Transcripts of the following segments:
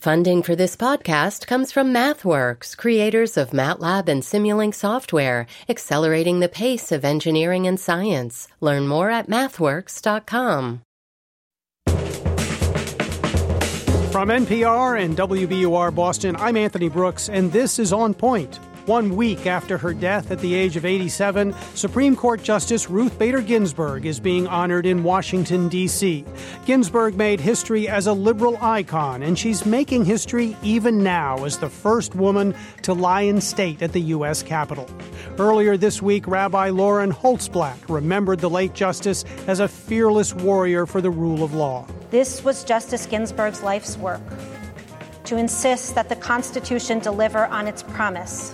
Funding for this podcast comes from MathWorks, creators of MATLAB and Simulink software, accelerating the pace of engineering and science. Learn more at MathWorks.com. From NPR and WBUR Boston, I'm Anthony Brooks, and this is On Point. 1 week after her death at the age of 87, Supreme Court Justice Ruth Bader Ginsburg is being honored in Washington, D.C. Ginsburg made history as a liberal icon, and she's making history even now as the first woman to lie in state at the U.S. Capitol. Earlier this week, Rabbi Lauren Holtzblatt remembered the late justice as a fearless warrior for the rule of law. This was Justice Ginsburg's life's work, to insist that the Constitution deliver on its promise,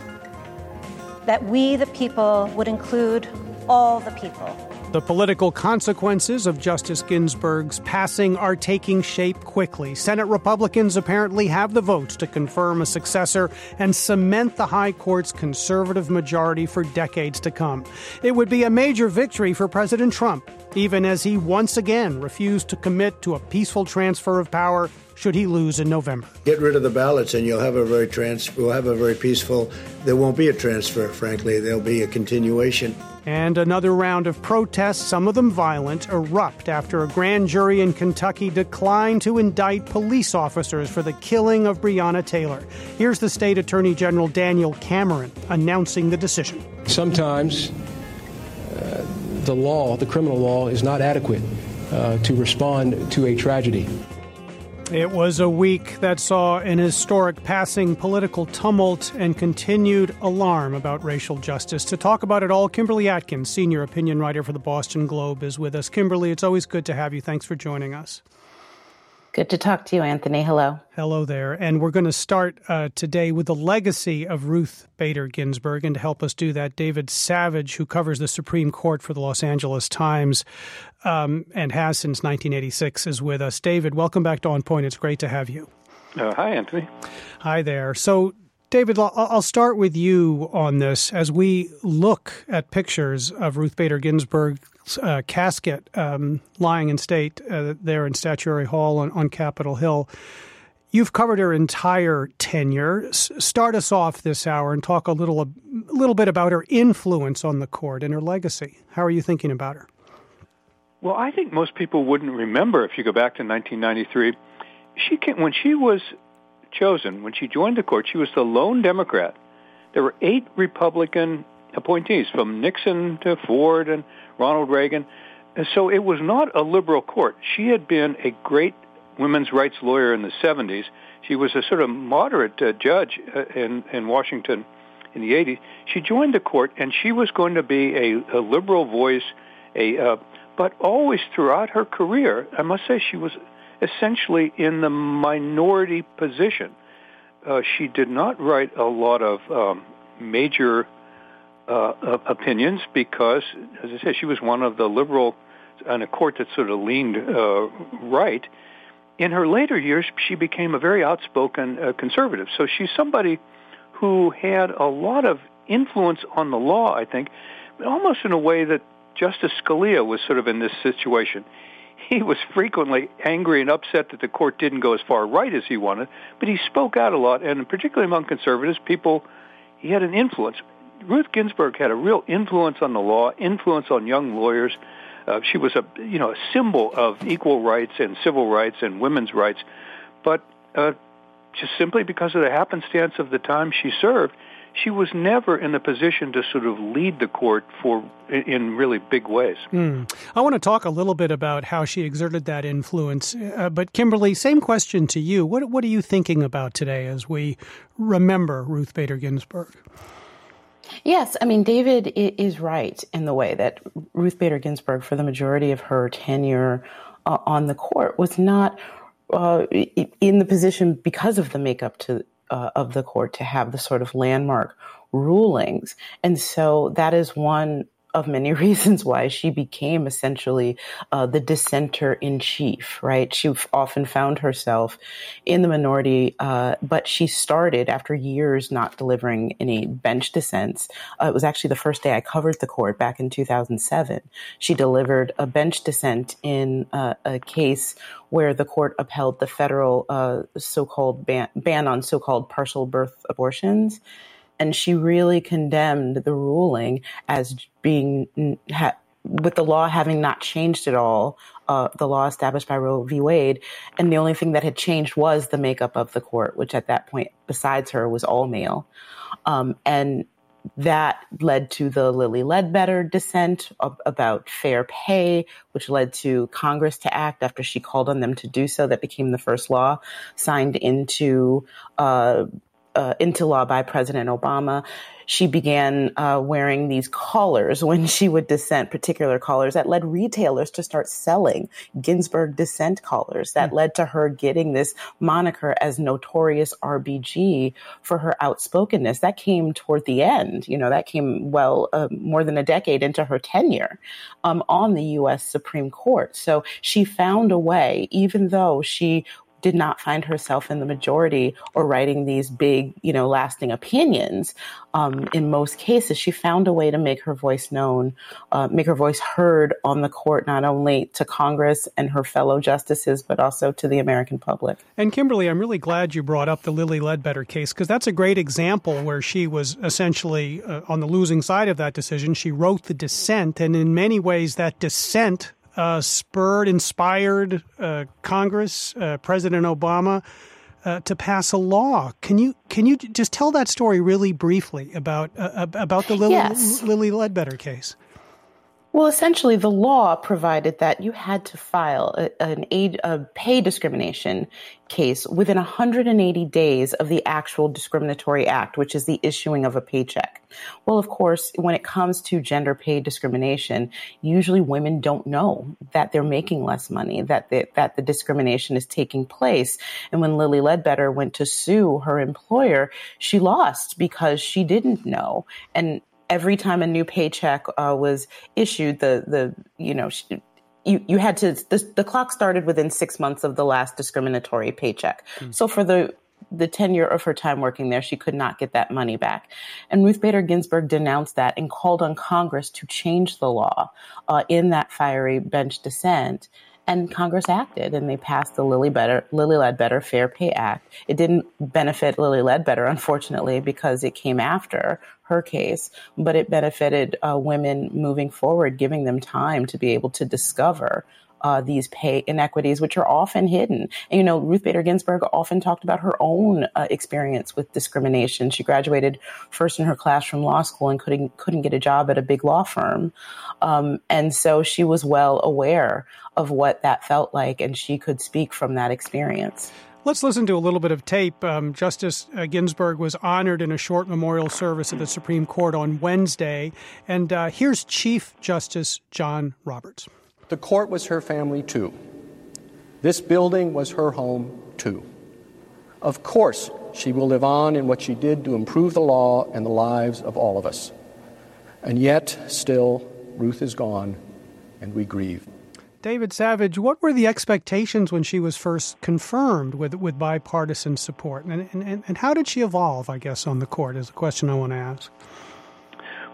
that we, the people, would include all the people. The political consequences of Justice Ginsburg's passing are taking shape quickly. Senate Republicans apparently have the votes to confirm a successor and cement the high court's conservative majority for decades to come. It would be a major victory for President Trump, even as he once again refused to commit to a peaceful transfer of power should he lose in November. Get rid of the ballots and you'll have a very peaceful, there won't be a transfer, frankly, there'll be a continuation. And another round of protests, some of them violent, erupt after a grand jury in Kentucky declined to indict police officers for the killing of Breonna Taylor. Here's the state attorney general, Daniel Cameron, announcing the decision. Sometimes the law, the criminal law, is not adequate to respond to a tragedy. It was a week that saw an historic passing, political tumult, and continued alarm about racial justice. To talk about it all, Kimberly Atkins, senior opinion writer for the Boston Globe, is with us. Kimberly, it's always good to have you. Thanks for joining us. Good to talk to you, Anthony. Hello. Hello there. And we're going to start today with the legacy of Ruth Bader Ginsburg. And to help us do that, David Savage, who covers the Supreme Court for the Los Angeles Times and has since 1986, is with us. David, welcome back to On Point. It's great to have you. Hi, Anthony. Hi there. So, David, I'll start with you on this. As we look at pictures of Ruth Bader Ginsburg's casket lying in state there in Statuary Hall on Capitol Hill, you've covered her entire tenure. Start us off this hour and talk a little bit about her influence on the court and her legacy. How are you thinking about her? Well, I think most people wouldn't remember, if you go back to 1993, when she joined the court, she was the lone Democrat. There were 8 Republican appointees, from Nixon to Ford and Ronald Reagan. And so it was not a liberal court. She had been a great women's rights lawyer in the 70s. She was a sort of moderate judge in Washington in the 80s. She joined the court, and she was going to be a liberal voice, but always throughout her career, I must say she was essentially in the minority position. She did not write a lot of major opinions because, as I said, she was one of the liberal on a court that sort of leaned right. In her later years, she became a very outspoken conservative. So she's somebody who had a lot of influence on the law, I think, almost in a way that Justice Scalia was sort of in this situation. He was frequently angry and upset that the court didn't go as far right as he wanted, but he spoke out a lot, and particularly among conservatives, he had an influence. Ruth Ginsburg had a real influence on the law, influence on young lawyers. She was a symbol of equal rights and civil rights and women's rights, but just simply because of the happenstance of the time she served, she was never in the position to sort of lead the court in really big ways. I want to talk a little bit about how she exerted that influence. But Kimberly, same question to you. What are you thinking about today as we remember Ruth Bader Ginsburg? Yes, I mean, David is right in the way that Ruth Bader Ginsburg, for the majority of her tenure on the court, was not in the position because of the makeup of the court to have the sort of landmark rulings. And so that is one of many reasons why she became essentially the dissenter in chief, right? She often found herself in the minority, but she started after years not delivering any bench dissents. It was actually the first day I covered the court back in 2007. She delivered a bench dissent in a case where the court upheld the federal so-called ban on so-called partial birth abortions. And she really condemned the ruling as being, with the law having not changed at all, the law established by Roe v. Wade. And the only thing that had changed was the makeup of the court, which at that point, besides her, was all male. And that led to the Lilly Ledbetter dissent about fair pay, which led to Congress to act after she called on them to do so. That became the first law signed into law by President Obama. She began wearing these collars when she would dissent, particular collars that led retailers to start selling Ginsburg dissent collars. That led to her getting this moniker as Notorious RBG for her outspokenness. That came toward the end. You know, that came more than a decade into her tenure on the U.S. Supreme Court. So she found a way, even though she did not find herself in the majority or writing these big, lasting opinions. In most cases, she found a way to make her voice known, make her voice heard on the court, not only to Congress and her fellow justices, but also to the American public. And Kimberly, I'm really glad you brought up the Lilly Ledbetter case, because that's a great example where she was essentially on the losing side of that decision. She wrote the dissent, and in many ways that dissent inspired Congress, President Obama, to pass a law. Can you just tell that story really briefly about the Lilly Ledbetter case? Well, essentially, the law provided that you had to file a pay discrimination case within 180 days of the actual discriminatory act, which is the issuing of a paycheck. Well, of course, when it comes to gender pay discrimination, usually women don't know that they're making less money, that the discrimination is taking place. And when Lilly Ledbetter went to sue her employer, she lost because she didn't know. And every time a new paycheck was issued, you had to, the clock started within 6 months of the last discriminatory paycheck. Mm-hmm. So for the tenure of her time working there, she could not get that money back. And Ruth Bader Ginsburg denounced that and called on Congress to change the law in that fiery bench dissent. And Congress acted, and they passed the Lilly Ledbetter Fair Pay Act. It didn't benefit Lilly Ledbetter, unfortunately, because it came after her case, but it benefited women moving forward, giving them time to be able to discover these pay inequities, which are often hidden. And, Ruth Bader Ginsburg often talked about her own experience with discrimination. She graduated first in her class from law school and couldn't get a job at a big law firm. And so she was well aware of what that felt like, and she could speak from that experience. Let's listen to a little bit of tape. Justice Ginsburg was honored in a short memorial service at the Supreme Court on Wednesday. And here's Chief Justice John Roberts. The court was her family, too. This building was her home, too. Of course, she will live on in what she did to improve the law and the lives of all of us. And yet, still, Ruth is gone, and we grieve. David Savage, what were the expectations when she was first confirmed with bipartisan support? And how did she evolve, I guess, on the court is the question I want to ask.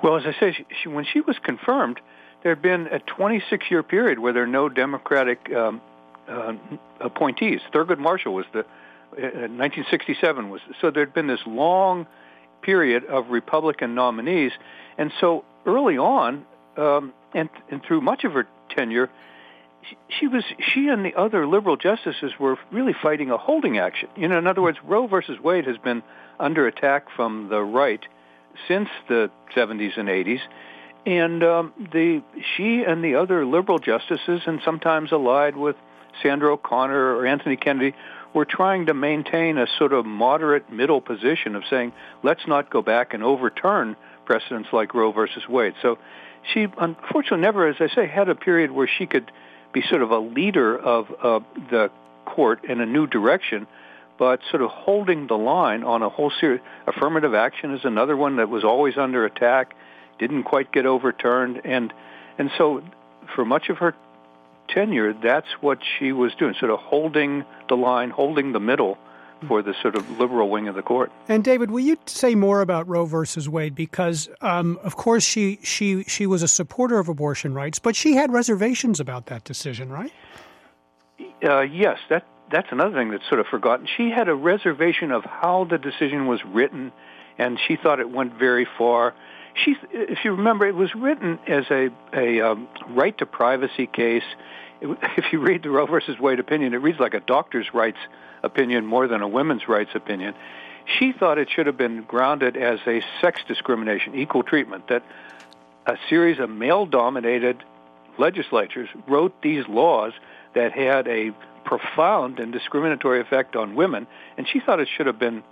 Well, as I say, she, when she was confirmed, there had been a 26-year period where there are no Democratic appointees. Thurgood Marshall was 1967 was. So there had been this long period of Republican nominees. And so early on, and through much of her tenure, she and the other liberal justices were really fighting a holding action. In other words, Roe versus Wade has been under attack from the right since the 70s and 80s. And she and the other liberal justices, and sometimes allied with Sandra O'Connor or Anthony Kennedy, were trying to maintain a sort of moderate middle position of saying, let's not go back and overturn precedents like Roe versus Wade. So she, unfortunately, never, as I say, had a period where she could be sort of a leader of the court in a new direction, but sort of holding the line on a whole series. Affirmative action is another one that was always under attack. didn't quite get overturned. And so for much of her tenure, that's what she was doing, sort of holding the line, holding the middle for the sort of liberal wing of the court. And David, will you say more about Roe versus Wade? Because, of course, she was a supporter of abortion rights, but she had reservations about that decision, right? Yes, that's another thing that's sort of forgotten. She had a reservation of how the decision was written, and she thought it went very far. She, if you remember, it was written as a right to privacy case. If you read the Roe versus Wade opinion, it reads like a doctor's rights opinion more than a women's rights opinion. She thought it should have been grounded as a sex discrimination, equal treatment, that a series of male-dominated legislatures wrote these laws that had a profound and discriminatory effect on women, and she thought it should have been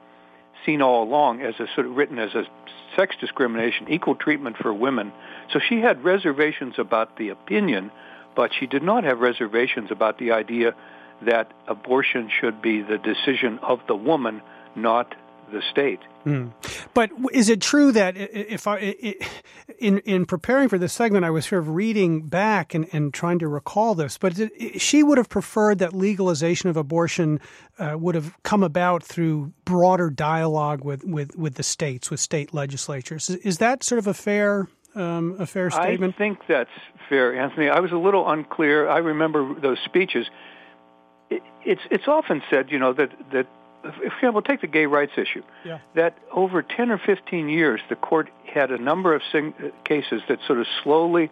seen all along as a sort of written as a sex discrimination, equal treatment for women. So she had reservations about the opinion, but she did not have reservations about the idea that abortion should be the decision of the woman, not the state. Mm. But is it true that if in preparing for this segment, I was sort of reading back and trying to recall this, but she would have preferred that legalization of abortion would have come about through broader dialogue with the states, with state legislatures. Is that sort of a fair statement? I think that's fair, Anthony. I was a little unclear. I remember those speeches. It's often said, you know, that for example, take the gay rights issue, yeah, that over 10 or 15 years, the court had a number of cases that sort of slowly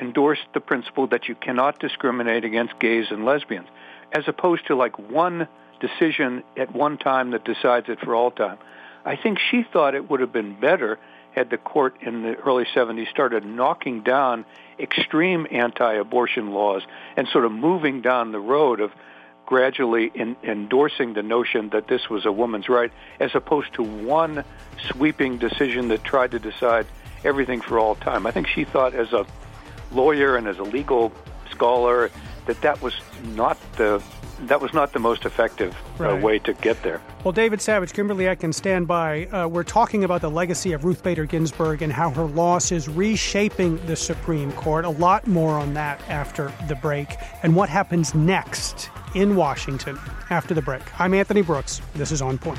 endorsed the principle that you cannot discriminate against gays and lesbians, as opposed to like one decision at one time that decides it for all time. I think she thought it would have been better had the court in the early 70s started knocking down extreme anti-abortion laws and sort of moving down the road of gradually endorsing the notion that this was a woman's right, as opposed to one sweeping decision that tried to decide everything for all time. I think she thought, as a lawyer and as a legal scholar, that was not the most effective way to get there. Well, David Savage, Kimberly Atkins, stand by. We're talking about the legacy of Ruth Bader Ginsburg and how her loss is reshaping the Supreme Court. A lot more on that after the break, and what happens next in Washington after the break. I'm Anthony Brooks. This is On Point.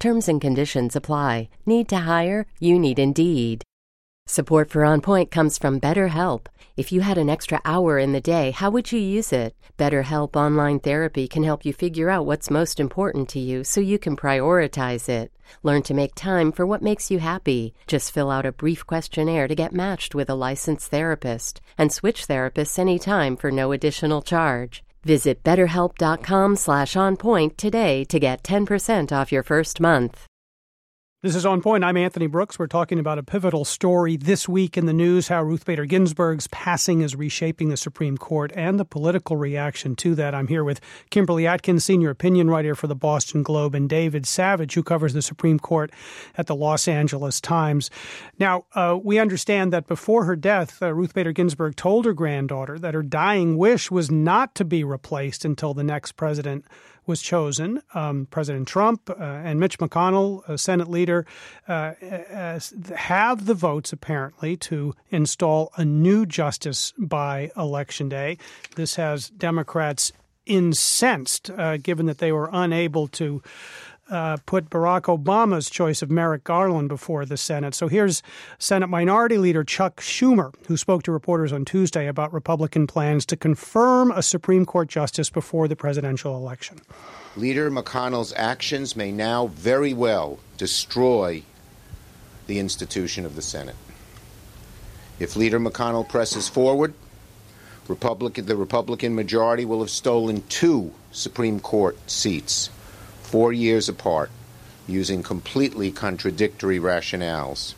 Terms and conditions apply. Need to hire? You need Indeed. Support for On Point comes from BetterHelp. If you had an extra hour in the day, how would you use it? BetterHelp Online Therapy can help you figure out what's most important to you so you can prioritize it. Learn to make time for what makes you happy. Just fill out a brief questionnaire to get matched with a licensed therapist, and switch therapists anytime for no additional charge. Visit BetterHelp.com/onpoint today to get 10% off your first month. This is On Point. I'm Anthony Brooks. We're talking about a pivotal story this week in the news, how Ruth Bader Ginsburg's passing is reshaping the Supreme Court and the political reaction to that. I'm here with Kimberly Atkins, senior opinion writer for the Boston Globe, and David Savage, who covers the Supreme Court at the Los Angeles Times. Now, we understand that before her death, Ruth Bader Ginsburg told her granddaughter that her dying wish was not to be replaced until the next president was chosen. President Trump and Mitch McConnell, a Senate leader, have the votes, apparently, to install a new justice by Election Day. This has Democrats incensed, given that they were unable to put Barack Obama's choice of Merrick Garland before the Senate. So here's Senate Minority Leader Chuck Schumer, who spoke to reporters on Tuesday about Republican plans to confirm a Supreme Court justice before the presidential election. Leader McConnell's actions may now very well destroy the institution of the Senate. If Leader McConnell presses forward, The Republican majority will have stolen two Supreme Court seats, 4 years apart, using completely contradictory rationales.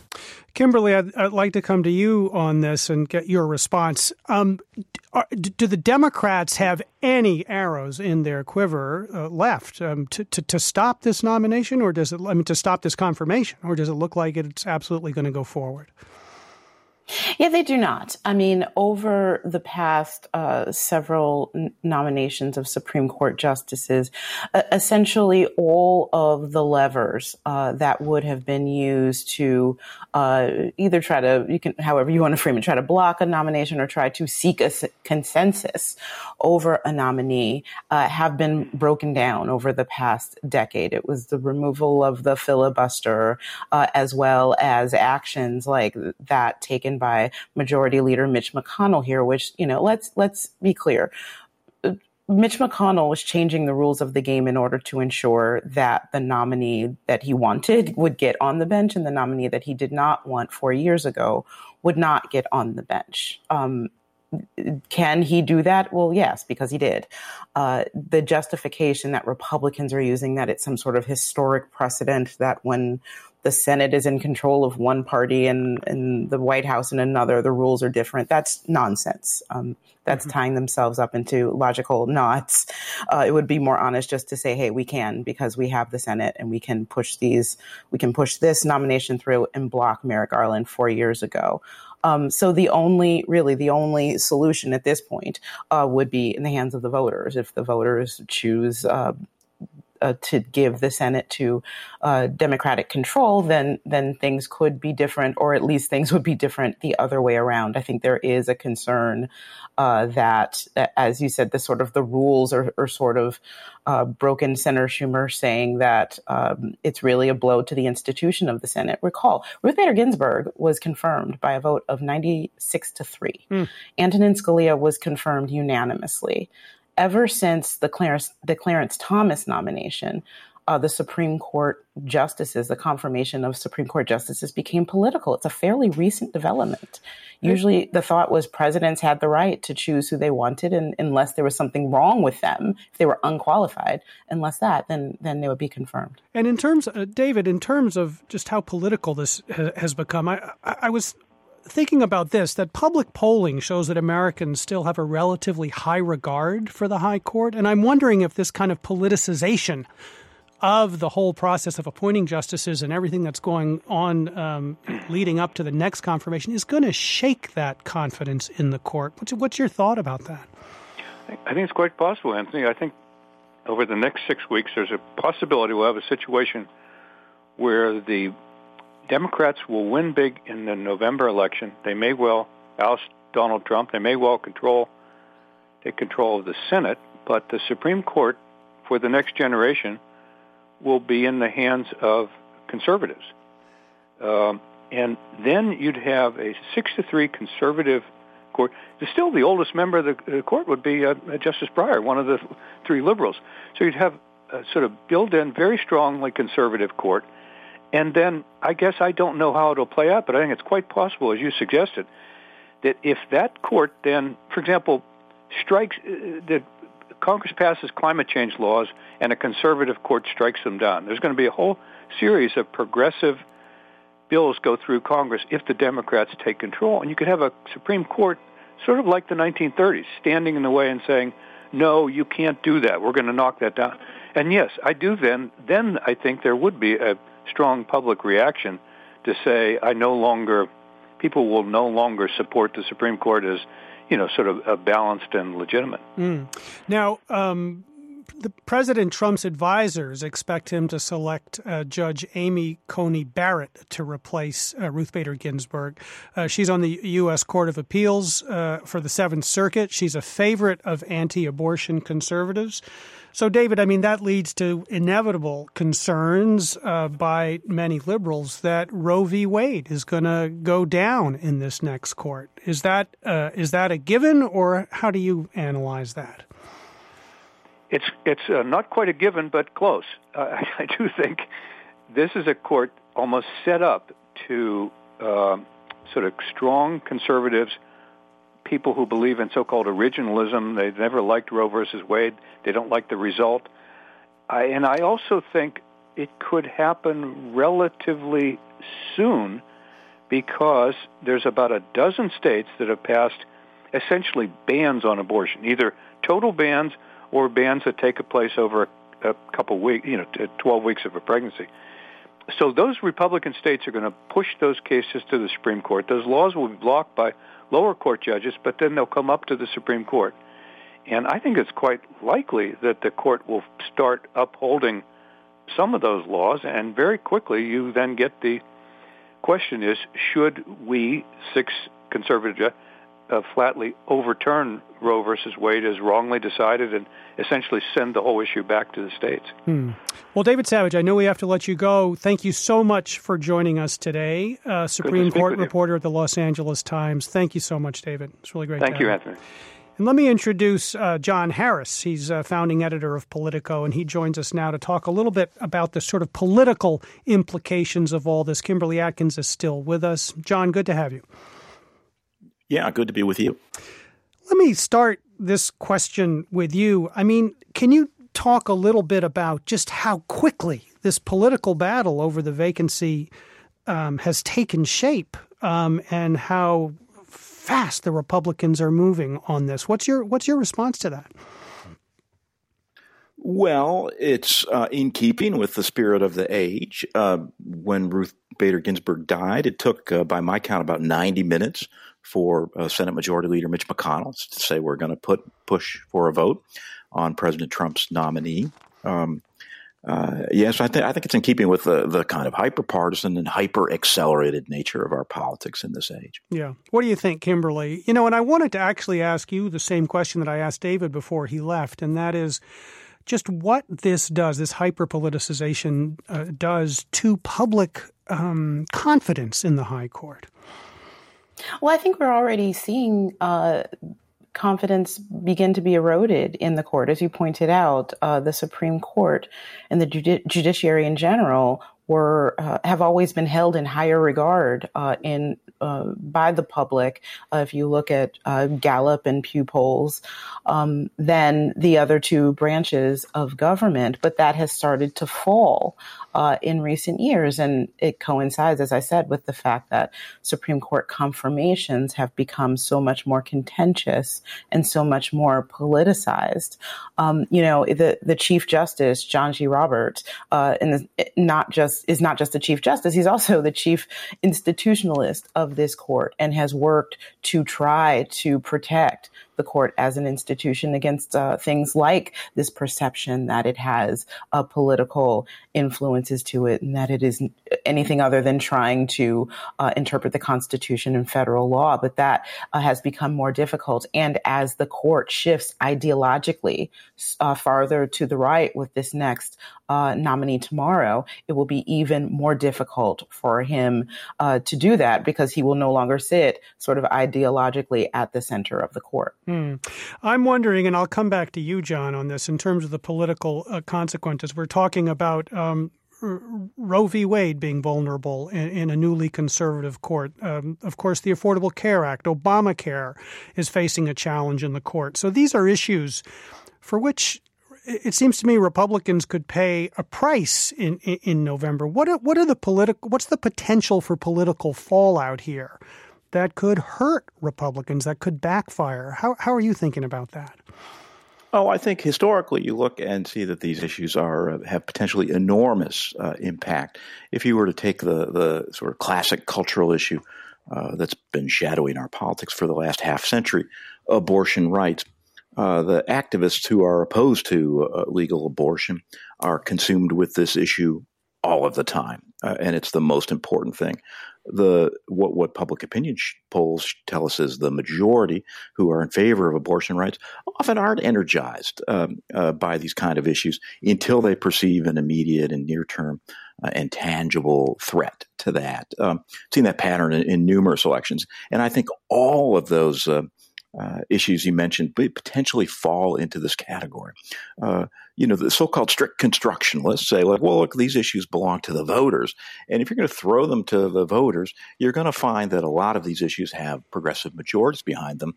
Kimberly, I'd like to come to you on this and get your response. Do the Democrats have any arrows in their quiver left to stop this nomination, or does it? I mean, to stop this confirmation, or does it look like it's absolutely going to go forward? Yeah, they do not. I mean, over the past several nominations of Supreme Court justices, essentially all of the levers that would have been used to either try to, you can, however you want to frame it, try to block a nomination or try to seek a consensus over a nominee have been broken down over the past decade. It was the removal of the filibuster as well as actions like that taken by Majority Leader Mitch McConnell here, which, you know, let's be clear. Mitch McConnell was changing the rules of the game in order to ensure that the nominee that he wanted would get on the bench and the nominee that he did not want 4 years ago would not get on the bench. Can he do that? Well, yes, because he did. The justification that Republicans are using, that it's some sort of historic precedent that when the Senate is in control of one party and the White House in another, the rules are different. That's nonsense. That's tying themselves up into logical knots. It would be more honest just to say, hey, we can, because we have the Senate and we can push these, we can push this nomination through and block Merrick Garland 4 years ago. So the only solution at this point would be in the hands of the voters. If the voters choose to give the Senate to Democratic control, then things could be different, or at least things would be different the other way around. I think there is a concern that, as you said, the rules are sort of broken. Senator Schumer saying that it's really a blow to the institution of the Senate. Recall, Ruth Bader Ginsburg was confirmed by a vote of 96-3. Antonin Scalia was confirmed unanimously. Ever since the Clarence Thomas nomination, the Supreme Court justices, the confirmation of Supreme Court justices became political. It's a fairly recent development. Usually the thought was presidents had the right to choose who they wanted, and unless there was something wrong with them, if they were unqualified, unless that, then they would be confirmed. And in terms, David, in terms of just how political this has become, I was thinking about this, that public polling shows that Americans still have a relatively high regard for the high court. And I'm wondering if this kind of politicization of the whole process of appointing justices and everything that's going on leading up to the next confirmation is going to shake that confidence in the court. What's your thought about that? I think it's quite possible, Anthony. I think over the next 6 weeks, there's a possibility we'll have a situation where the Democrats will win big in the November election. They may well oust Donald Trump. They may well take control of the Senate. But the Supreme Court for the next generation will be in the hands of conservatives. And then you'd have a 6-3 conservative court. Still the oldest member of the court would be Justice Breyer, one of the three liberals. So you'd have a sort of built-in, very strongly conservative court. And then I guess I don't know how it'll play out, but I think it's quite possible, as you suggested, that if that court then, for example, strikes that Congress passes climate change laws and a conservative court strikes them down, there's going to be a whole series of progressive bills go through Congress if the Democrats take control. And you could have a Supreme Court sort of like the 1930s, standing in the way and saying, no, you can't do that. We're going to knock that down. And yes, I do then I think there would be a strong public reaction to say, people will no longer support the Supreme Court as, you know, sort of balanced and legitimate. Now, the President Trump's advisors expect him to select Judge Amy Coney Barrett to replace Ruth Bader Ginsburg. She's on the U.S. Court of Appeals for the Seventh Circuit. She's a favorite of anti-abortion conservatives. So, David, I mean, that leads to inevitable concerns by many liberals that Roe v. Wade is going to go down in this next court. Is that a given, or how do you analyze that? It's not quite a given, but close. I do think this is a court almost set up to sort of strong conservatives people who believe in so-called originalism. They've never liked Roe versus Wade. They don't like the result. And I also think it could happen relatively soon because there's about a dozen states that have passed essentially bans on abortion, either total bans or bans that take place over a couple weeks, 12 weeks of a pregnancy. So those Republican states are going to push those cases to the Supreme Court. Those laws will be blocked by lower court judges, but then they'll come up to the Supreme Court. And I think it's quite likely that the court will start upholding some of those laws, and very quickly you then get the question is, should we, six conservative, flatly overturn Roe versus Wade as wrongly decided and essentially send the whole issue back to the states? Well, David Savage, I know we have to let you go. Thank you so much for joining us today. Supreme Court reporter at the Los Angeles Times. Thank you so much, David. It's really great. Thank you, Anthony. And let me introduce John Harris. He's founding editor of Politico, and he joins us now to talk a little bit about the sort of political implications of all this. Kimberly Atkins is still with us. John, good to have you. Yeah, good to be with you. Let me start this question with you. I mean, can you talk a little bit about just how quickly this political battle over the vacancy has taken shape and how fast the Republicans are moving on this? What's your response to that? Well, it's in keeping with the spirit of the age. When Ruth Bader Ginsburg died, it took, by my count, about 90 minutes for Senate Majority Leader Mitch McConnell to say we're going to push for a vote on President Trump's nominee. I think it's in keeping with the kind of hyper-partisan and hyper-accelerated nature of our politics in this age. Yeah. What do you think, Kimberly? You know, and I wanted to actually ask you the same question that I asked David before he left, and that is just what this does, this hyper-politicization does to public confidence in the high court. Well, I think we're already seeing confidence begin to be eroded in the court. As you pointed out, the Supreme Court and the judiciary in general have always been held in higher regard by the public, if you look at Gallup and Pew polls, than the other two branches of government. But that has started to fall in recent years. And it coincides, as I said, with the fact that Supreme Court confirmations have become so much more contentious and so much more politicized. The Chief Justice, John G. Roberts, is not just the Chief Justice, he's also the chief institutionalist of this court and has worked to try to protect the court as an institution against things like this perception that it has political influences to it and that it is anything other than trying to interpret the Constitution and federal law. But that has become more difficult. And as the court shifts ideologically farther to the right with this next nominee tomorrow, it will be even more difficult for him to do that because he will no longer sit sort of ideologically at the center of the court. I'm wondering, and I'll come back to you, John, on this in terms of the political consequences. We're talking about Roe v. Wade being vulnerable in a newly conservative court. Of course, the Affordable Care Act, Obamacare is facing a challenge in the court. So these are issues for which it seems to me Republicans could pay a price in November. What's the potential for political fallout here that could hurt Republicans, that could backfire? How are you thinking about that? Oh, I think historically you look and see that these issues have potentially enormous impact. If you were to take the sort of classic cultural issue that's been shadowing our politics for the last half century, abortion rights, the activists who are opposed to legal abortion are consumed with this issue all of the time, and it's the most important thing. What public opinion polls tell us is the majority who are in favor of abortion rights often aren't energized by these kind of issues until they perceive an immediate and near-term and tangible threat to that. I've seen that pattern in numerous elections, and I think all of those issues you mentioned potentially fall into this category. The so-called strict constructionalists say, like, well, look, these issues belong to the voters. And if you're going to throw them to the voters, you're going to find that a lot of these issues have progressive majorities behind them.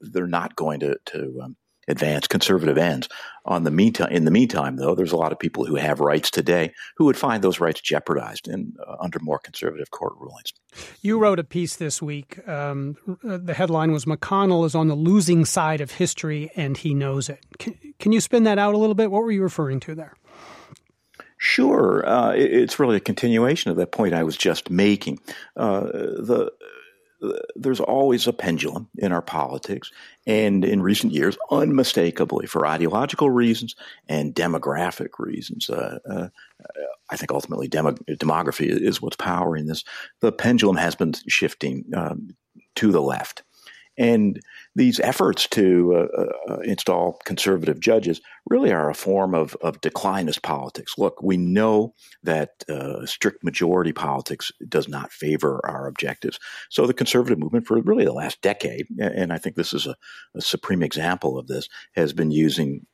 They're not going to advance conservative ends. In the meantime, though, there's a lot of people who have rights today who would find those rights jeopardized under more conservative court rulings. You wrote a piece this week. The headline was McConnell is on the losing side of history and he knows it. Can you spin that out a little bit? What were you referring to there? Sure. It's really a continuation of that point I was just making. There's always a pendulum in our politics, and in recent years, unmistakably for ideological reasons and demographic reasons. I think ultimately demography is what's powering this. The pendulum has been shifting to the left. And these efforts to install conservative judges really are a form of declinist politics. Look, we know that strict majority politics does not favor our objectives. So the conservative movement for really the last decade, and I think this is a supreme example of this, has been using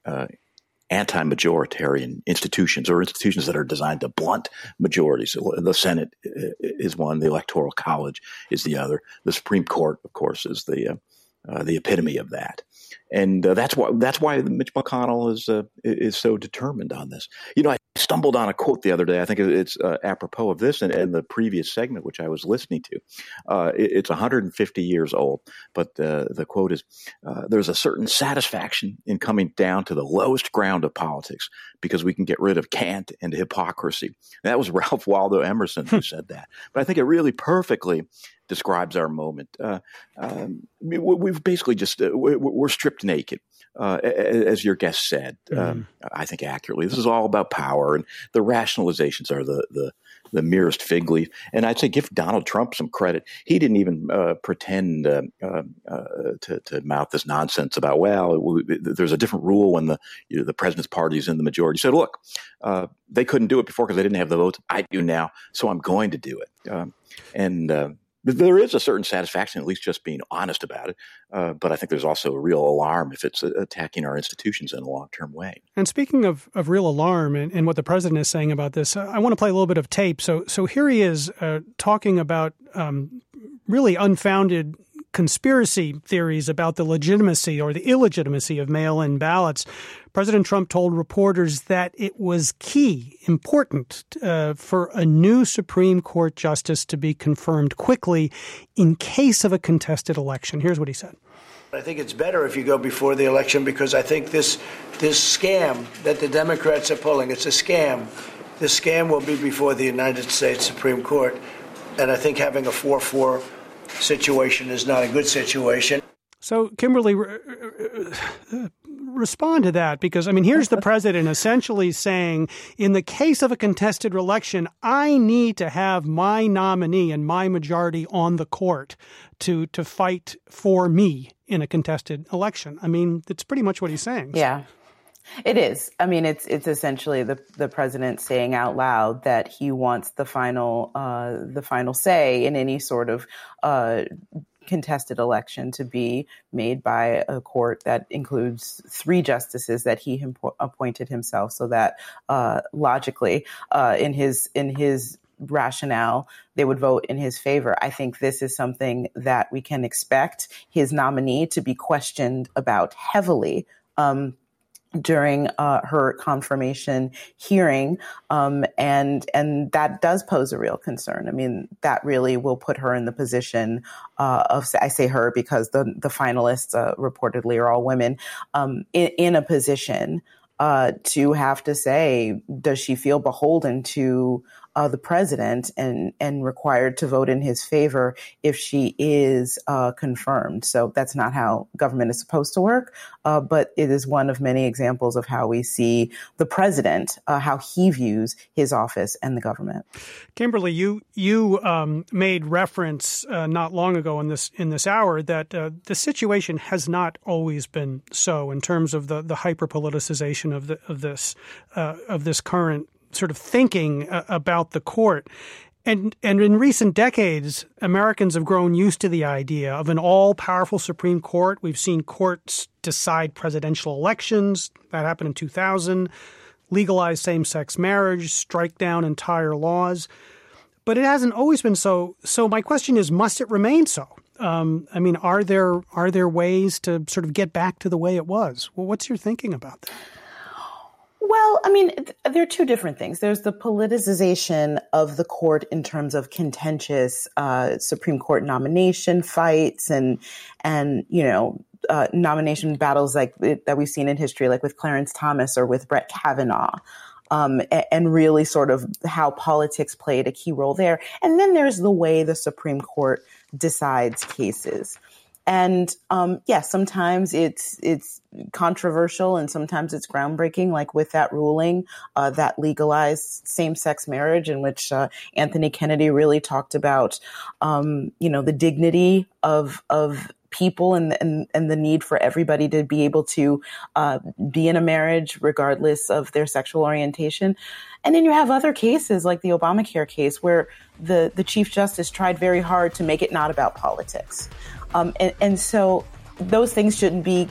anti-majoritarian institutions, or institutions that are designed to blunt majorities. The Senate is one, the Electoral College is the other. The Supreme Court, of course, is the epitome of that, and that's why Mitch McConnell is so determined on this. You know, I stumbled on a quote the other day. I think it's apropos of this and the previous segment which I was listening to. It's 150 years old, but the quote is, there's a certain satisfaction in coming down to the lowest ground of politics because we can get rid of cant and hypocrisy. And that was Ralph Waldo Emerson who said that. But I think it really perfectly describes our moment. We've basically just we're stripped naked, as your guest said. I think accurately, this is all about power, and the rationalizations are the merest fig leaf. And I'd say give Donald Trump some credit. He didn't even pretend to mouth this nonsense about, there's a different rule when the president's party is in the majority. He said, look, they couldn't do it before because they didn't have the votes. I do now, so I'm going to do it. There is a certain satisfaction, at least just being honest about it. But I think there's also a real alarm if it's attacking our institutions in a long-term way. And speaking of real alarm and what the president is saying about this, I want to play a little bit of tape. So here he is talking about really unfounded conspiracy theories about the legitimacy or the illegitimacy of mail-in ballots. President Trump told reporters that it was important for a new Supreme Court justice to be confirmed quickly in case of a contested election. Here's what he said. I think it's better if you go before the election, because I think this scam that the Democrats are pulling, it's a scam. The scam will be before the United States Supreme Court. And I think having a 4-4 situation is not a good situation. So, Kimberly, respond to that, because, I mean, here's the president essentially saying, in the case of a contested election, I need to have my nominee and my majority on the court to fight for me in a contested election. I mean, that's pretty much what he's saying. Yeah, it is. I mean, it's essentially the president saying out loud that he wants the final say in any sort of contested election to be made by a court that includes 3 justices that he appointed himself, so that logically in his rationale, they would vote in his favor. I think this is something that we can expect his nominee to be questioned about heavily during her confirmation hearing. And that does pose a real concern. I mean, that really will put her in the position of, I say her because the finalists reportedly are all women, in a position to have to say, does she feel beholden to the president and required to vote in his favor if she is confirmed. So that's not how government is supposed to work, but it is one of many examples of how we see the president, how he views his office and the government. Kimberly, you made reference not long ago in this hour that the situation has not always been so in terms of the hyper-politicization of this current sort of thinking about the court. And in recent decades, Americans have grown used to the idea of an all-powerful Supreme Court. We've seen courts decide presidential elections. That happened in 2000. Legalize same-sex marriage, strike down entire laws. But it hasn't always been so. So my question is, must it remain so? I mean, are there ways to sort of get back to the way it was? Well, what's your thinking about that? Well, I mean, there are two different things. There's the politicization of the court in terms of contentious Supreme Court nomination fights and you know, nomination battles like that we've seen in history, like with Clarence Thomas or with Brett Kavanaugh, and really sort of how politics played a key role there. And then there's the way the Supreme Court decides cases. And yes, sometimes it's controversial and sometimes it's groundbreaking, like with that ruling that legalized same-sex marriage, in which Anthony Kennedy really talked about, you know, the dignity of people and the need for everybody to be able to be in a marriage regardless of their sexual orientation. And then you have other cases like the Obamacare case where the Chief Justice tried very hard to make it not about politics. And so those things shouldn't be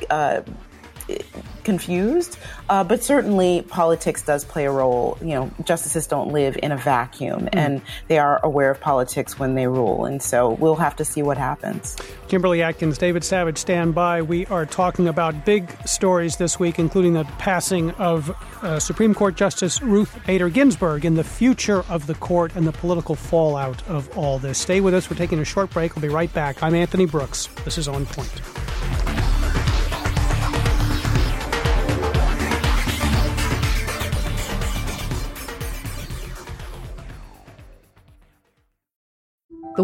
confused. But certainly politics does play a role. You know, justices don't live in a vacuum, and they are aware of politics when they rule. And so we'll have to see what happens. Kimberly Atkins, David Savage, stand by. We are talking about big stories this week, including the passing of Supreme Court Justice Ruth Bader Ginsburg and the future of the court and the political fallout of all this. Stay with us. We're taking a short break. We'll be right back. I'm Anthony Brooks. This is On Point. The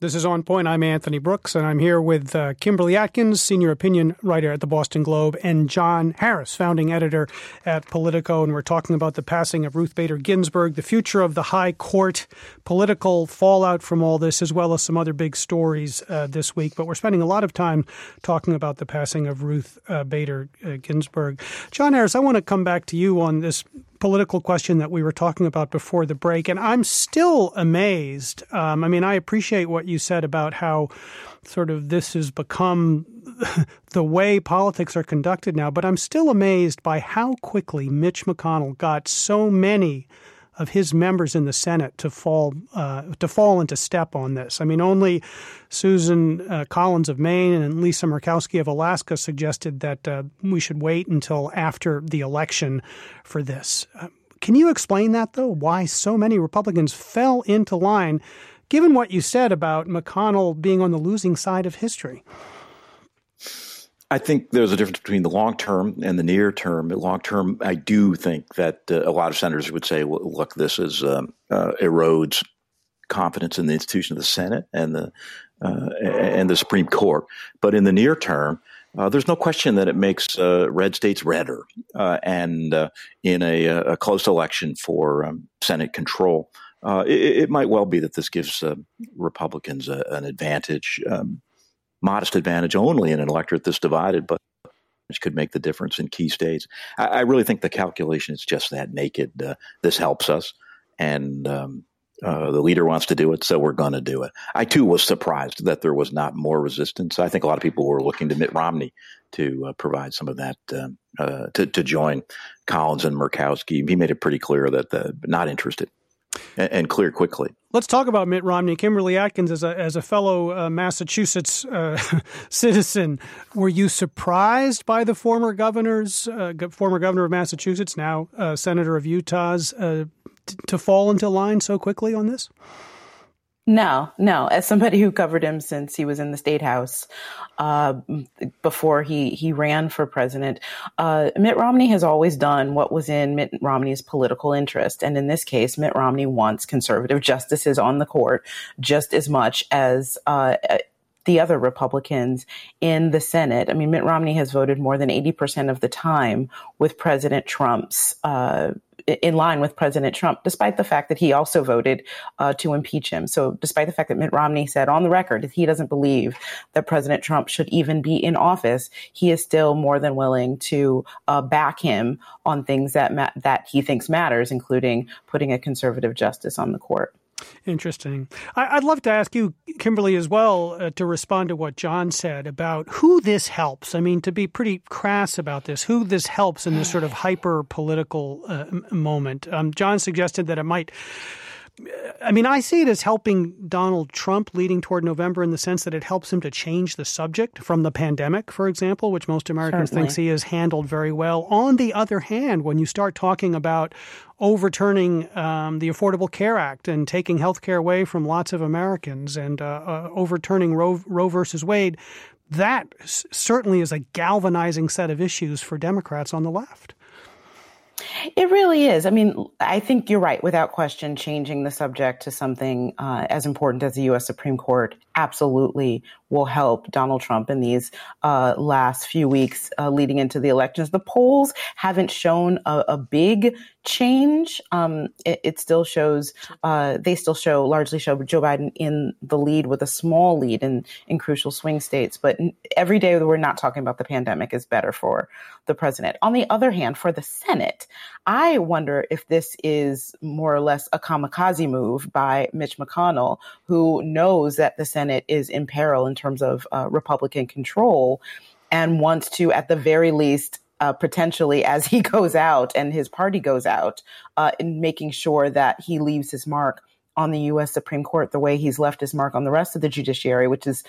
This is On Point. I'm Anthony Brooks, and I'm here with Kimberly Atkins, senior opinion writer at the Boston Globe, and John Harris, founding editor at Politico. And we're talking about the passing of Ruth Bader Ginsburg, the future of the high court, political fallout from all this, as well as some other big stories this week. But we're spending a lot of time talking about the passing of Ruth Bader Ginsburg. John Harris, I want to come back to you on this political question that we were talking about before the break. And I'm still amazed. I mean, I appreciate what you said about how sort of this has become the way politics are conducted now. But I'm still amazed by how quickly Mitch McConnell got so many of his members in the Senate to fall into step on this. I mean, only Susan Collins of Maine and Lisa Murkowski of Alaska suggested that we should wait until after the election for this. Can you explain that, though, why so many Republicans fell into line, given what you said about McConnell being on the losing side of history? I think there's a difference between the long term and the near term. The long term, I do think that a lot of senators would say, well, look, this is erodes confidence in the institution of the Senate and the Supreme Court. But in the near term, there's no question that it makes red states redder and in a close election for Senate control. It might well be that this gives Republicans an advantage. Modest advantage only in an electorate this divided, but which could make the difference in key states. I really think the calculation is just that naked. This helps us, and the leader wants to do it, so we're going to do it. I, too, was surprised that there was not more resistance. I think a lot of people were looking to Mitt Romney to provide some of that, to join Collins and Murkowski. He made it pretty clear that they're not interested. And clear quickly. Let's talk about Mitt Romney. Kimberly Atkins, as a fellow Massachusetts citizen, were you surprised by the former governor of Massachusetts, now senator of Utah's, to fall into line so quickly on this? No. As somebody who covered him since he was in the State House, before he ran for president, Mitt Romney has always done what was in Mitt Romney's political interest. And in this case, Mitt Romney wants conservative justices on the court just as much as the other Republicans in the Senate. I mean, Mitt Romney has voted more than 80% of the time with President Trump's, in line with President Trump, despite the fact that he also voted to impeach him. So despite the fact that Mitt Romney said on the record that he doesn't believe that President Trump should even be in office, he is still more than willing to back him on things that that he thinks matters, including putting a conservative justice on the court. Interesting. I'd love to ask you, Kimberly, as well, to respond to what John said about who this helps. I mean, to be pretty crass about this, who this helps in this sort of hyper-political moment. John suggested that it might... I mean, I see it as helping Donald Trump leading toward November in the sense that it helps him to change the subject from the pandemic, for example, which most Americans think he has handled very well. On the other hand, when you start talking about overturning the Affordable Care Act and taking health care away from lots of Americans and overturning Roe versus Wade, that certainly is a galvanizing set of issues for Democrats on the left. It really is. I mean, I think you're right. Without question, changing the subject to something as important as the U.S. Supreme Court absolutely will help Donald Trump in these last few weeks leading into the elections. The polls haven't shown a big change. It still shows, they still largely show Joe Biden in the lead with a small lead in crucial swing states. But every day that we're not talking about the pandemic is better for the president. On the other hand, for the Senate, I wonder if this is more or less a kamikaze move by Mitch McConnell, who knows that the Senate is in peril in terms of Republican control and wants to, at the very least, potentially as he goes out and his party goes out, in making sure that he leaves his mark on the U.S. Supreme Court the way he's left his mark on the rest of the judiciary, which is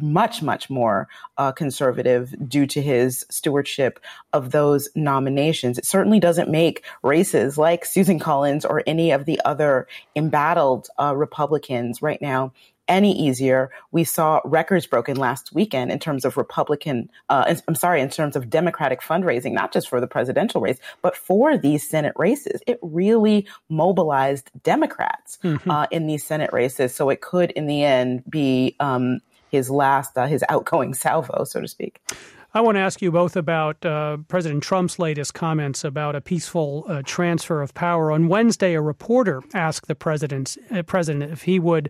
much more conservative due to his stewardship of those nominations. It certainly doesn't make races like Susan Collins or any of the other embattled Republicans right now any easier. We saw records broken last weekend in terms of in terms of Democratic fundraising, not just for the presidential race, but for these Senate races. It really mobilized Democrats in these Senate races. So it could, in the end, be his last, his outgoing salvo, so to speak. I want to ask you both about President Trump's latest comments about a peaceful transfer of power. On Wednesday, a reporter asked the president if he would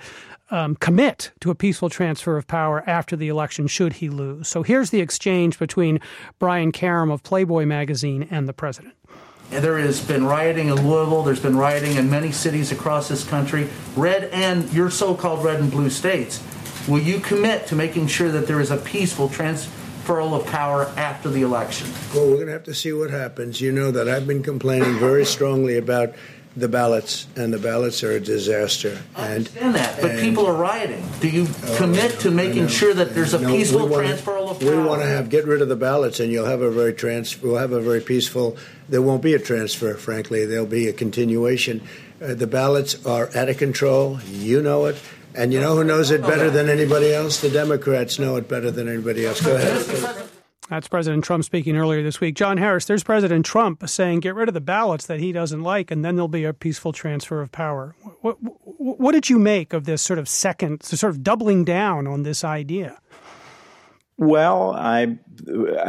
commit to a peaceful transfer of power after the election should he lose. So here's the exchange between Brian Karam of Playboy magazine and the president. There has been rioting in Louisville. There's been rioting in many cities across this country, red and your so-called red and blue states. Will you commit to making sure that there is a peaceful transfer of power after the election? Well, we're going to have to see what happens. You know that I've been complaining very strongly about the ballots, and the ballots are a disaster. I understand that, but people are rioting. Do you commit to making sure that there's a peaceful transfer of power? We want to get rid of the ballots, and you'll have we'll have a very peaceful. There won't be a transfer, frankly. There'll be a continuation. The ballots are out of control. You know it. And you know who knows it better than anybody else? The Democrats know it better than anybody else. Go ahead. That's President Trump speaking earlier this week. John Harris, there's President Trump saying get rid of the ballots that he doesn't like, and then there'll be a peaceful transfer of power. What did you make of this sort of doubling down on this idea? Well, I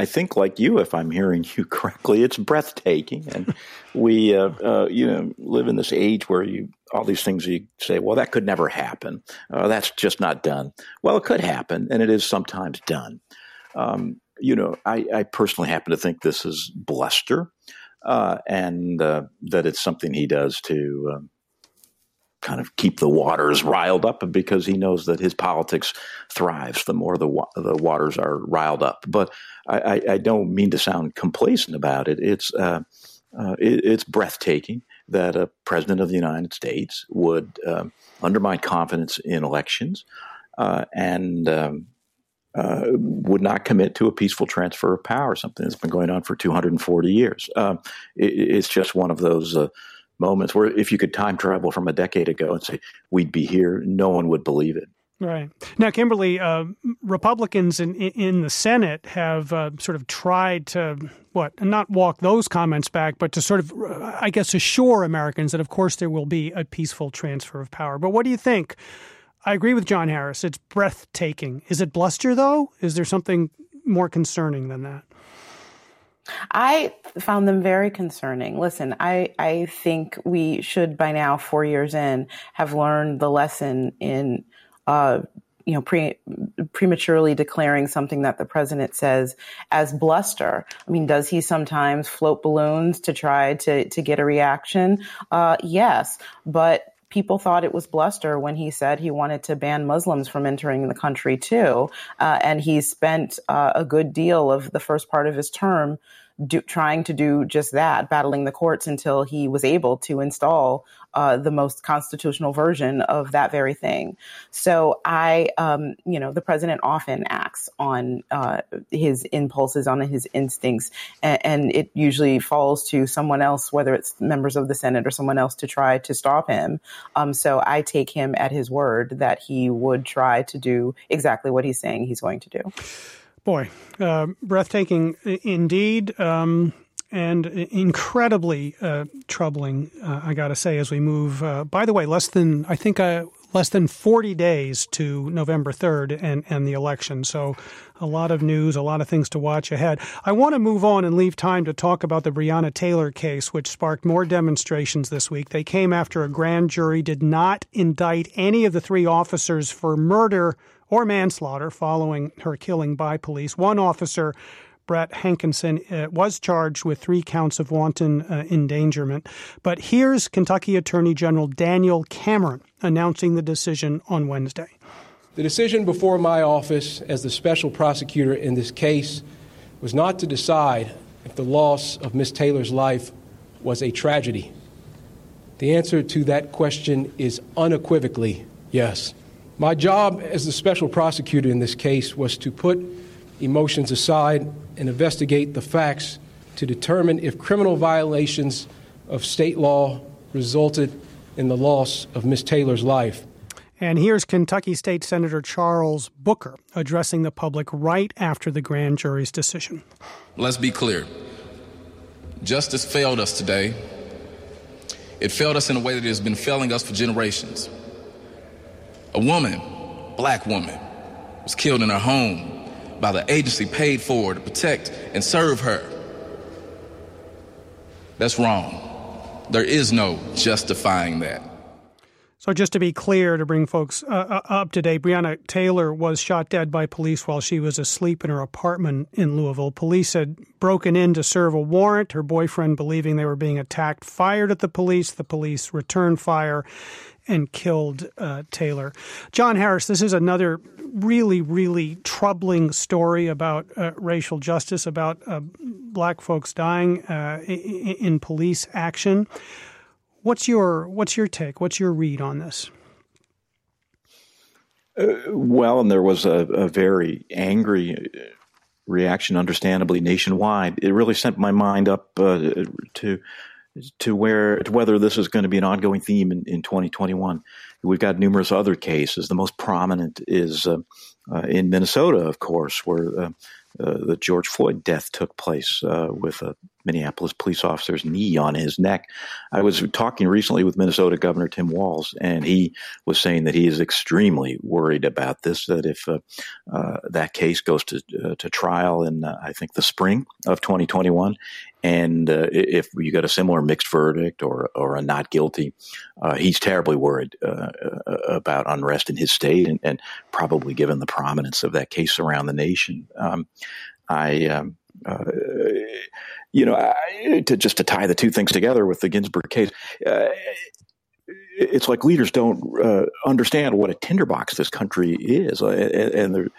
think like you, if I'm hearing you correctly, it's breathtaking. And we live in this age where all these things you say, well, that could never happen. That's just not done. Well, it could happen, and it is sometimes done. I personally happen to think this is bluster and that it's something he does to kind of keep the waters riled up, because he knows that his politics thrives the more the waters are riled up. But I don't mean to sound complacent about it. It's breathtaking that a president of the United States would undermine confidence in elections and would not commit to a peaceful transfer of power, something that's been going on for 240 years. It's just one of those moments where if you could time travel from a decade ago and say, we'd be here, no one would believe it. Right. Now, Kimberly, Republicans in the Senate have sort of tried to, not walk those comments back, but to sort of, I guess, assure Americans that, of course, there will be a peaceful transfer of power. But what do you think? I agree with John Harris. It's breathtaking. Is it bluster, though? Is there something more concerning than that? I found them very concerning. Listen, I think we should by now, 4 years in, have learned the lesson in prematurely declaring something that the president says as bluster. I mean, does he sometimes float balloons to try to get a reaction? Yes, but people thought it was bluster when he said he wanted to ban Muslims from entering the country too. And he spent a good deal of the first part of his term trying to do just that, battling the courts until he was able to install the most constitutional version of that very thing. So the president often acts on his impulses, on his instincts, and it usually falls to someone else, whether it's members of the Senate or someone else, to try to stop him. So I take him at his word that he would try to do exactly what he's saying he's going to do. Boy, breathtaking indeed, and incredibly troubling, I got to say, as we move, by the way, less than 40 days to November 3rd and the election. So a lot of news, a lot of things to watch ahead. I want to move on and leave time to talk about the Breonna Taylor case, which sparked more demonstrations this week. They came after a grand jury did not indict any of the three officers for murder or manslaughter following her killing by police. One officer, Brett Hankinson, was charged with 3 counts of wanton endangerment. But here's Kentucky Attorney General Daniel Cameron announcing the decision on Wednesday. The decision before my office as the special prosecutor in this case was not to decide if the loss of Ms. Taylor's life was a tragedy. The answer to that question is unequivocally yes. My job as the special prosecutor in this case was to put emotions aside and investigate the facts to determine if criminal violations of state law resulted in the loss of Ms. Taylor's life. And here's Kentucky State Senator Charles Booker addressing the public right after the grand jury's decision. Let's be clear. Justice failed us today. It failed us in a way that it has been failing us for generations. A woman, black woman, was killed in her home by the agency paid for to protect and serve her. That's wrong. There is no justifying that. So just to be clear, to bring folks up to date, Breonna Taylor was shot dead by police while she was asleep in her apartment in Louisville. Police had broken in to serve a warrant. Her boyfriend, believing they were being attacked, fired at the police. The police returned fire and killed Taylor. John Harris, this is another really, really troubling story about racial justice, about black folks dying in police action. What's your take? What's your read on this? Well, and there was a very angry reaction, understandably, nationwide. It really sent my mind up to whether this is going to be an ongoing theme in 2021. We've got numerous other cases. The most prominent is in Minnesota, of course, where the George Floyd death took place with a Minneapolis police officer's knee on his neck. I was talking recently with Minnesota Governor Tim Walz, and he was saying that he is extremely worried about this, that if that case goes to trial in, I think, the spring of 2021, and if you get a similar mixed verdict or a not guilty, he's terribly worried about unrest in his state and probably given the prominence of that case around the nation. To tie the two things together with the Ginsburg case, it's like leaders don't understand what a tinderbox this country is, and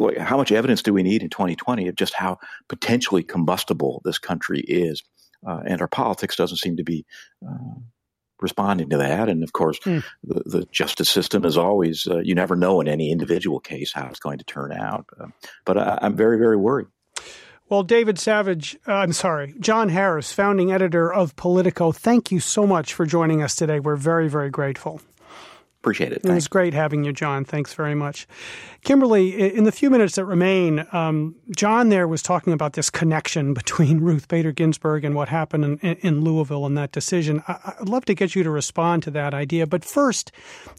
like, how much evidence do we need in 2020 of just how potentially combustible this country is, and our politics doesn't seem to be responding to that. And of course, the justice system is always, you never know in any individual case how it's going to turn out. But I'm very, very worried. Well, David Savage, John Harris, founding editor of Politico, thank you so much for joining us today. We're very, very grateful. Appreciate it. Thanks. It was great having you, John. Thanks very much. Kimberly, in the few minutes that remain, John there was talking about this connection between Ruth Bader Ginsburg and what happened in Louisville and that decision. I'd love to get you to respond to that idea. But first,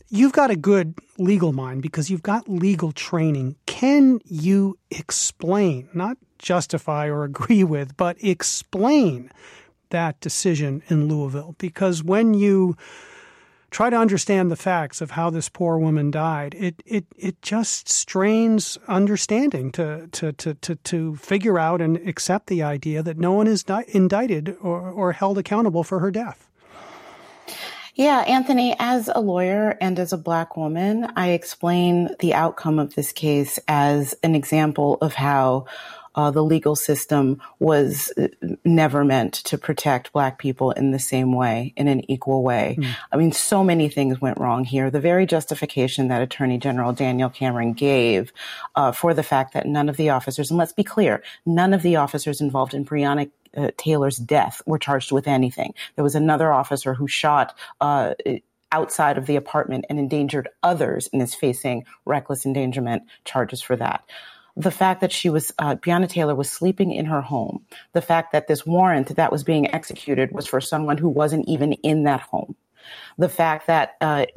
you've got a good legal mind because you've got legal training. Can you explain, not justify or agree with, but explain that decision in Louisville? Because when you try to understand the facts of how this poor woman died, it just strains understanding to figure out and accept the idea that no one is indicted or held accountable for her death. Yeah, Anthony, as a lawyer and as a Black woman, I explain the outcome of this case as an example of how the legal system was never meant to protect Black people in the same way, in an equal way. Mm. I mean, so many things went wrong here. The very justification that Attorney General Daniel Cameron gave for the fact that none of the officers, and let's be clear, none of the officers involved in Breonna Taylor's death were charged with anything. There was another officer who shot outside of the apartment and endangered others and is facing reckless endangerment charges for that. The fact that she was, Breonna Taylor was sleeping in her home. The fact that this warrant that was being executed was for someone who wasn't even in that home. The fact that that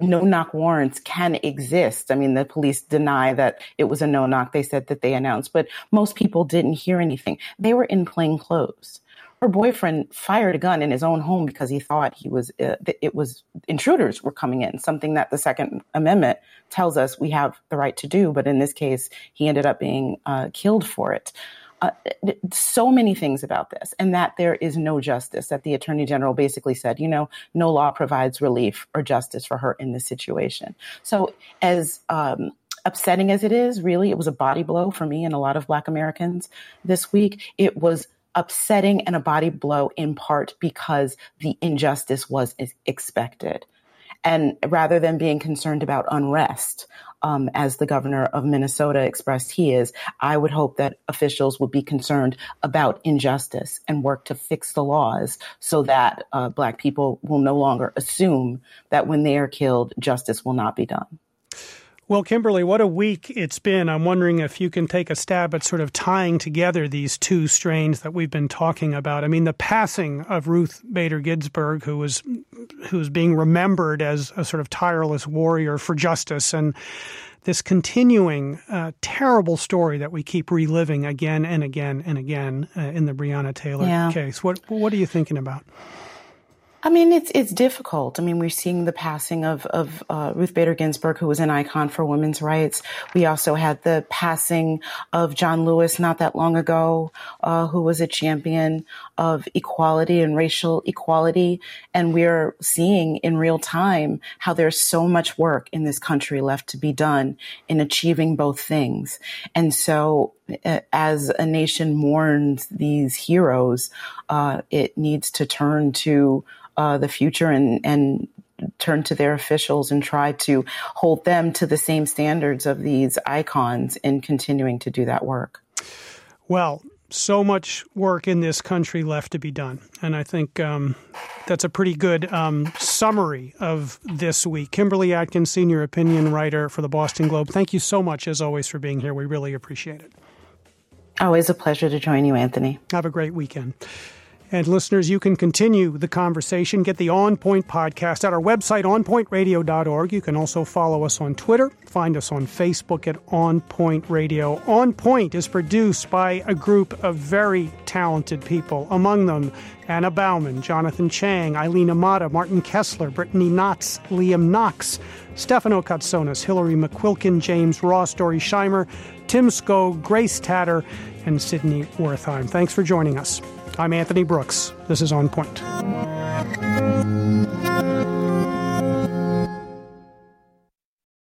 no-knock warrants can exist. I mean, the police deny that it was a no-knock. They said that they announced, but most people didn't hear anything. They were in plain clothes. Her boyfriend fired a gun in his own home because he thought intruders were coming in, something that the Second Amendment tells us we have the right to do. But in this case, he ended up being killed for it. So many things about this, and that there is no justice, that the Attorney General basically said, no law provides relief or justice for her in this situation. So as upsetting as it is, really, it was a body blow for me and a lot of Black Americans this week. It was upsetting and a body blow in part because the injustice was expected. And rather than being concerned about unrest, as the governor of Minnesota expressed he is, I would hope that officials would be concerned about injustice and work to fix the laws so that Black people will no longer assume that when they are killed, justice will not be done. Well, Kimberly, what a week it's been. I'm wondering if you can take a stab at sort of tying together these two strains that we've been talking about. I mean, the passing of Ruth Bader Ginsburg, who was being remembered as a sort of tireless warrior for justice, and this continuing terrible story that we keep reliving again and again and again in the Breonna Taylor case. What are you thinking about? I mean, it's difficult. I mean, we're seeing the passing of Ruth Bader Ginsburg, who was an icon for women's rights. We also had the passing of John Lewis not that long ago, who was a champion of equality and racial equality. And we're seeing in real time how there's so much work in this country left to be done in achieving both things. And so as a nation mourns these heroes, it needs to turn to the future and turn to their officials and try to hold them to the same standards of these icons in continuing to do that work. Well, so much work in this country left to be done. And I think that's a pretty good summary of this week. Kimberly Atkins, senior opinion writer for the Boston Globe, thank you so much, as always, for being here. We really appreciate it. Always a pleasure to join you, Anthony. Have a great weekend. And listeners, you can continue the conversation. Get the On Point podcast at our website, onpointradio.org. You can also follow us on Twitter. Find us on Facebook at On Point Radio. On Point is produced by a group of very talented people, among them Anna Bauman, Jonathan Chang, Eileen Amata, Martin Kessler, Brittany Knotts, Liam Knox, Stefano Katsonis, Hillary McQuilkin, James Ross, Dory Scheimer, Tim Skow, Grace Tatter, and Sydney Wertheim. Thanks for joining us. I'm Anthony Brooks. This is On Point.